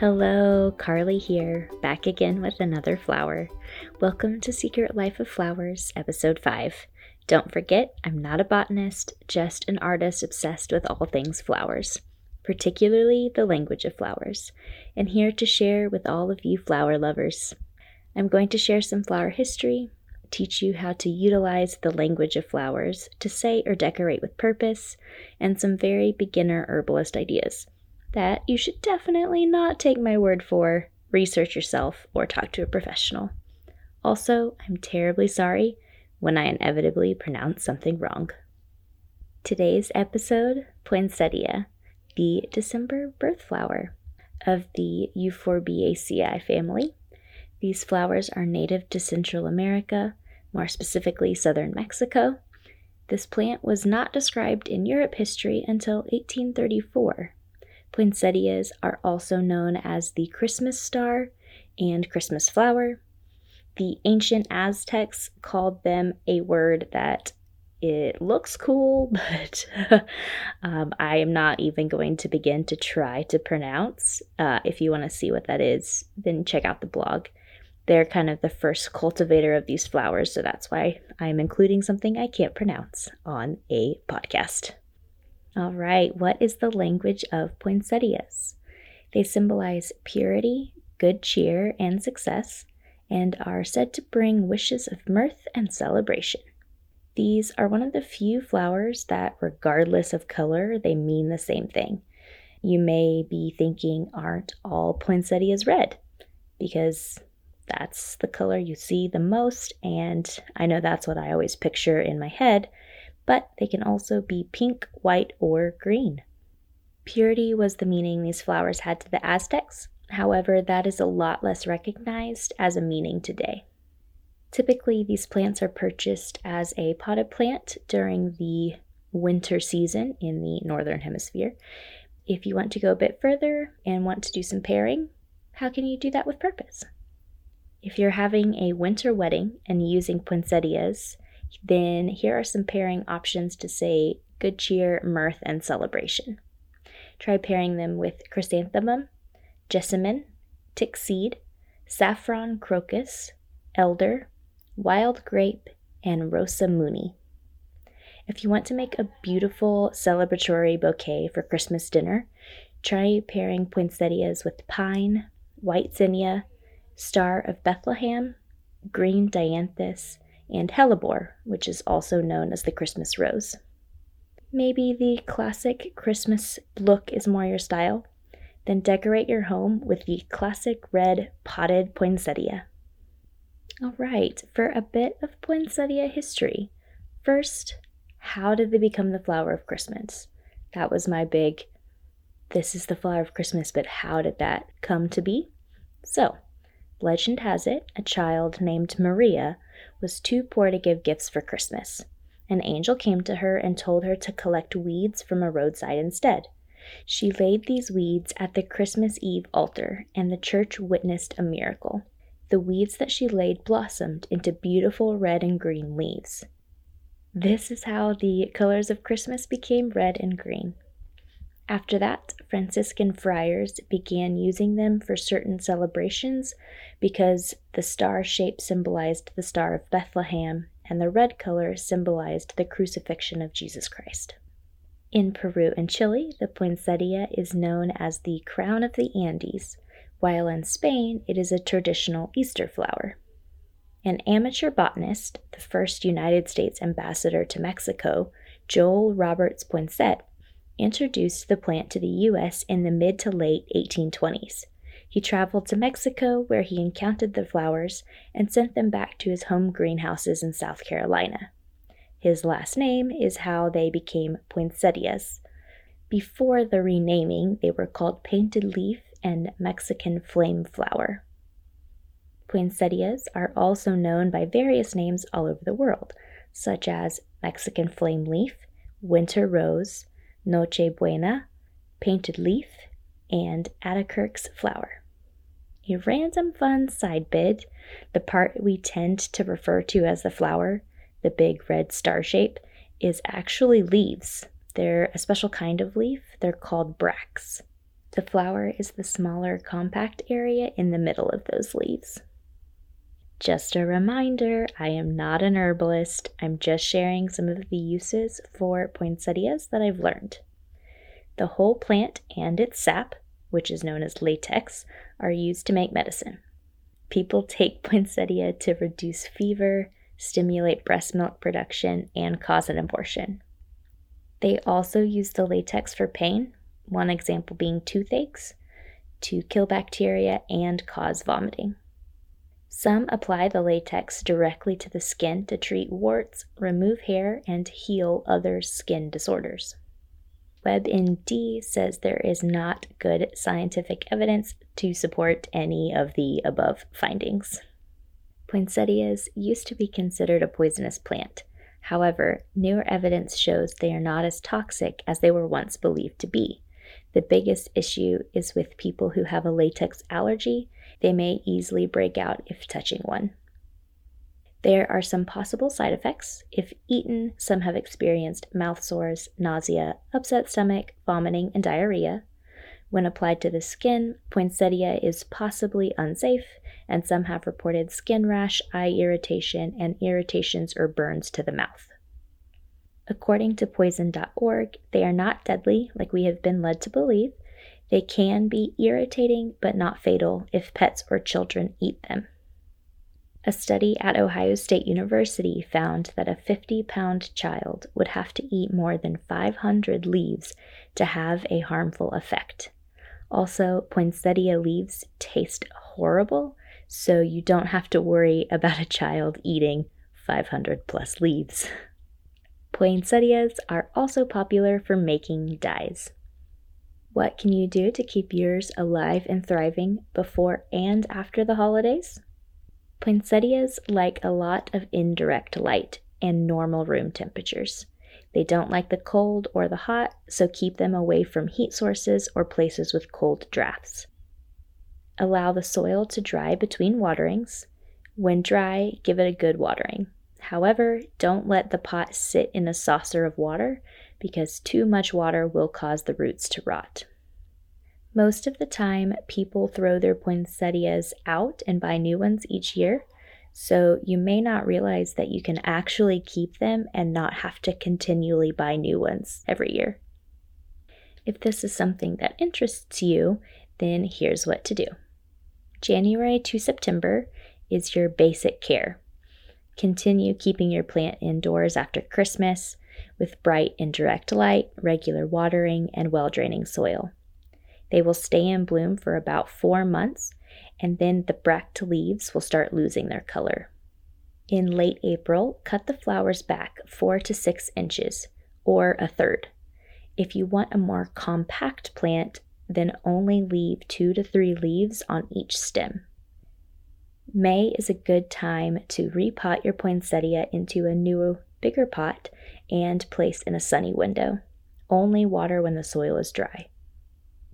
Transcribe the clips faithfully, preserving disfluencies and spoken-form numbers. Hello, Carly here, back again with another flower. Welcome to Secret Life of Flowers, Episode five. Don't forget, I'm not a botanist, just an artist obsessed with all things flowers, particularly the language of flowers, and here to share with all of you flower lovers. I'm going to share some flower history, teach you how to utilize the language of flowers to say or decorate with purpose, and some very beginner herbalist ideas that you should definitely not take my word for, research yourself, or talk to a professional. Also, I'm terribly sorry when I inevitably pronounce something wrong. Today's episode, poinsettia, the December birth flower of the Euphorbiaceae family. These flowers are native to Central America, more specifically southern Mexico. This plant was not described in Europe history until eighteen thirty-four. Poinsettias are also known as the Christmas star and Christmas flower. The ancient Aztecs called them a word that it looks cool, but um, I am not even going to begin to try to pronounce. Uh, if you want to see what that is, then check out the blog. They're kind of the first cultivator of these flowers, so that's why I'm including something I can't pronounce on a podcast. All right, what is the language of poinsettias? They symbolize purity, good cheer, and success, and are said to bring wishes of mirth and celebration. These are one of the few flowers that, regardless of color, they mean the same thing. You may be thinking, aren't all poinsettias red? Because that's the color you see the most, and I know that's what I always picture in my head, but they can also be pink, white, or green. Purity was the meaning these flowers had to the Aztecs. However, that is a lot less recognized as a meaning today. Typically, these plants are purchased as a potted plant during the winter season in the northern hemisphere. If you want to go a bit further and want to do some pairing, how can you do that with purpose? If you're having a winter wedding and using poinsettias, then here are some pairing options to say good cheer, mirth, and celebration. Try pairing them with chrysanthemum, jessamine, tick seed, saffron crocus, elder, wild grape, and rosa moony. If you want to make a beautiful celebratory bouquet for Christmas dinner, try pairing poinsettias with pine, white zinnia, star of Bethlehem, green dianthus, and hellebore, which is also known as the Christmas rose. Maybe the classic Christmas look is more your style? Then decorate your home with the classic red potted poinsettia. All right, for a bit of poinsettia history. First, how did they become the flower of Christmas? That was my big, this is the flower of Christmas, but how did that come to be? So, legend has it, a child named Maria was too poor to give gifts for Christmas. An angel came to her and told her to collect weeds from a roadside instead. She laid these weeds at the Christmas Eve altar, and the church witnessed a miracle. The weeds that she laid blossomed into beautiful red and green leaves. This is how the colors of Christmas became red and green. After that, Franciscan friars began using them for certain celebrations because the star shape symbolized the Star of Bethlehem and the red color symbolized the crucifixion of Jesus Christ. In Peru and Chile, the poinsettia is known as the crown of the Andes, while in Spain it is a traditional Easter flower. An amateur botanist, the first United States ambassador to Mexico, Joel Roberts Poinsett, introduced the plant to the U S in the mid to late eighteen twenties. He traveled to Mexico where he encountered the flowers and sent them back to his home greenhouses in South Carolina. His last name is how they became poinsettias. Before the renaming, they were called painted leaf and Mexican flame flower. Poinsettias are also known by various names all over the world, such as Mexican flame leaf, winter rose, Noche Buena, painted leaf, and Attatürk's flower. A random fun side bit, the part we tend to refer to as the flower, the big red star shape, is actually leaves. They're a special kind of leaf. They're called bracts. To flower is the smaller compact area in the middle of those leaves. Just a reminder, I am not an herbalist. I'm just sharing some of the uses for poinsettias that I've learned. The whole plant and its sap, which is known as latex, are used to make medicine. People take poinsettia to reduce fever, stimulate breast milk production, and cause an abortion. They also use the latex for pain, one example being toothaches, to kill bacteria and cause vomiting. Some apply the latex directly to the skin to treat warts, remove hair, and heal other skin disorders. WebMD says there is not good scientific evidence to support any of the above findings. Poinsettias used to be considered a poisonous plant. However, newer evidence shows they are not as toxic as they were once believed to be. The biggest issue is with people who have a latex allergy. They may easily break out if touching one. There are some possible side effects. If eaten, some have experienced mouth sores, nausea, upset stomach, vomiting, and diarrhea. When applied to the skin, poinsettia is possibly unsafe, and some have reported skin rash, eye irritation, and irritations or burns to the mouth. According to poison dot org, they are not deadly like we have been led to believe. They can be irritating but not fatal if pets or children eat them. A study at Ohio State University found that a fifty-pound child would have to eat more than five hundred leaves to have a harmful effect. Also, poinsettia leaves taste horrible, so you don't have to worry about a child eating five hundred plus leaves. Poinsettias are also popular for making dyes. What can you do to keep yours alive and thriving before and after the holidays? Poinsettias like a lot of indirect light and normal room temperatures. They don't like the cold or the hot, so keep them away from heat sources or places with cold drafts. Allow the soil to dry between waterings. When dry, give it a good watering. However, don't let the pot sit in a saucer of water because too much water will cause the roots to rot. Most of the time, people throw their poinsettias out and buy new ones each year, so you may not realize that you can actually keep them and not have to continually buy new ones every year. If this is something that interests you, then here's what to do. January to September is your basic care. Continue keeping your plant indoors after Christmas with bright indirect light, regular watering, and well-draining soil. They will stay in bloom for about four months, and then the bract leaves will start losing their color. In late April, cut the flowers back four to six inches, or a third. If you want a more compact plant, then only leave two to three leaves on each stem. May is a good time to repot your poinsettia into a new, bigger pot and place in a sunny window. Only water when the soil is dry.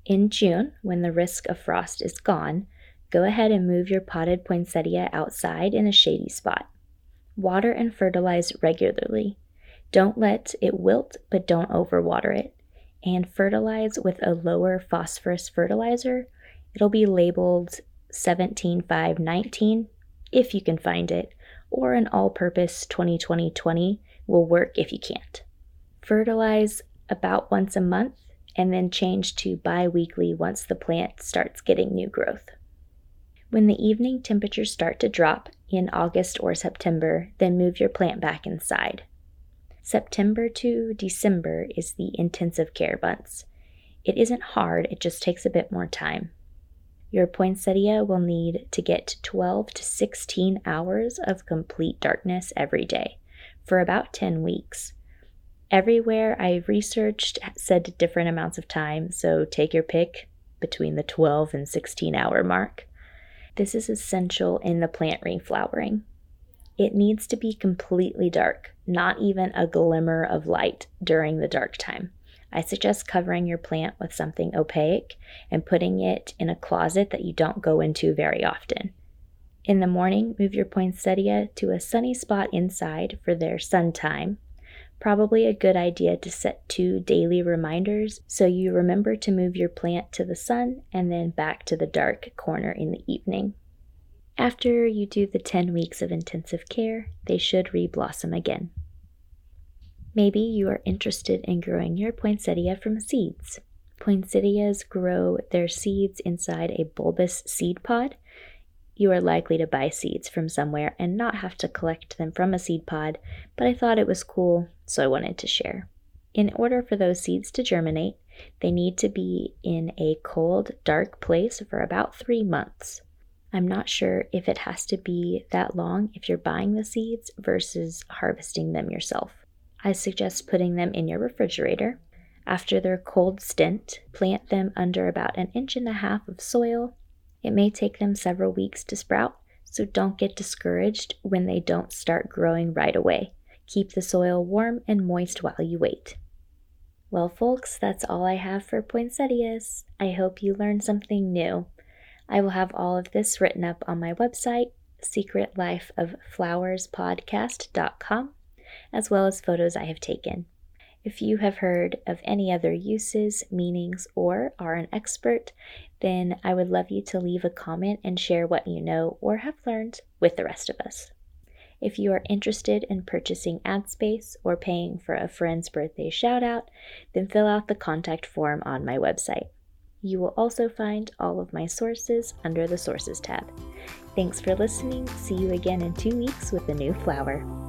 In June, when the risk of frost is gone, go ahead and move your potted poinsettia outside in a shady spot. Water and fertilize regularly. Don't let it wilt, but don't overwater it. And fertilize with a lower phosphorus fertilizer. It'll be labeled seventeen five nineteen if you can find it, or an all-purpose twenty twenty twenty will work if you can't. Fertilize about once a month, and then change to bi-weekly once the plant starts getting new growth. When the evening temperatures start to drop in August or September, then move your plant back inside. September to December is the intensive care months. It isn't hard, it just takes a bit more time. Your poinsettia will need to get twelve to sixteen hours of complete darkness every day for about ten weeks. Everywhere I've researched said different amounts of time, so take your pick between the twelve and sixteen hour mark. This is essential in the plant reflowering. It needs to be completely dark, not even a glimmer of light during the dark time. I suggest covering your plant with something opaque and putting it in a closet that you don't go into very often. In the morning, move your poinsettia to a sunny spot inside for their sun time. probably a good idea to set two daily reminders so you remember to move your plant to the sun and then back to the dark corner in the evening. After you do the ten weeks of intensive care, they should re-blossom again. Maybe you are interested in growing your poinsettia from seeds. Poinsettias grow their seeds inside a bulbous seed pod. You are likely to buy seeds from somewhere and not have to collect them from a seed pod, but I thought it was cool, so I wanted to share. In order for those seeds to germinate, they need to be in a cold, dark place for about three months. I'm not sure if it has to be that long if you're buying the seeds versus harvesting them yourself. I suggest putting them in your refrigerator. After their cold stint, plant them under about an inch and a half of soil. It may take them several weeks to sprout, so don't get discouraged when they don't start growing right away. Keep the soil warm and moist while you wait. Well, folks, that's all I have for poinsettias. I hope you learned something new. I will have all of this written up on my website, secret life of flowers podcast dot com, as well as photos I have taken. If you have heard of any other uses, meanings, or are an expert, then I would love you to leave a comment and share what you know or have learned with the rest of us. If you are interested in purchasing ad space or paying for a friend's birthday shout out, then fill out the contact form on my website. You will also find all of my sources under the Sources tab. Thanks for listening. See you again in two weeks with a new flower.